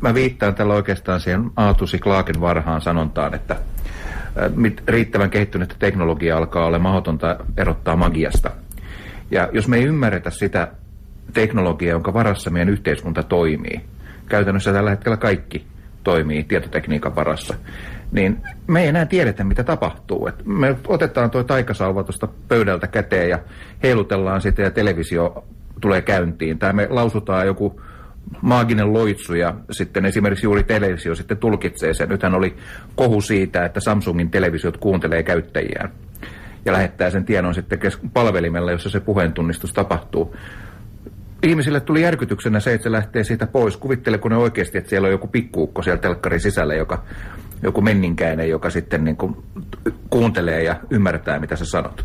mä viittaan tällä oikeastaan siihen Arthur C. Clarken varhaan sanontaan, että riittävän kehittynyttä teknologiaa alkaa olla mahdotonta erottaa magiasta. Ja jos me ei ymmärretä sitä teknologiaa, jonka varassa meidän yhteiskunta toimii, käytännössä tällä hetkellä kaikki toimii tietotekniikan varassa, niin me ei enää tiedetä, mitä tapahtuu. Et me otetaan tuo taikasauva tuosta pöydältä käteen ja heilutellaan sitä ja televisio tulee käyntiin. Tai me lausutaan joku maaginen loitsu ja sitten esimerkiksi juuri televisio sitten tulkitsee sen. Nythän oli kohu siitä, että Samsungin televisiot kuuntelee käyttäjiään ja lähettää sen tiedon sitten palvelimella, jossa se puheentunnistus tapahtuu. Ihmisille tuli järkytyksenä se, että se lähtee siitä pois. Kuvitteleko ne oikeasti, että siellä on joku pikkuukko siellä telkkarin sisällä, joku menninkäinen, joka sitten niin kuin kuuntelee ja ymmärtää, mitä sä sanot.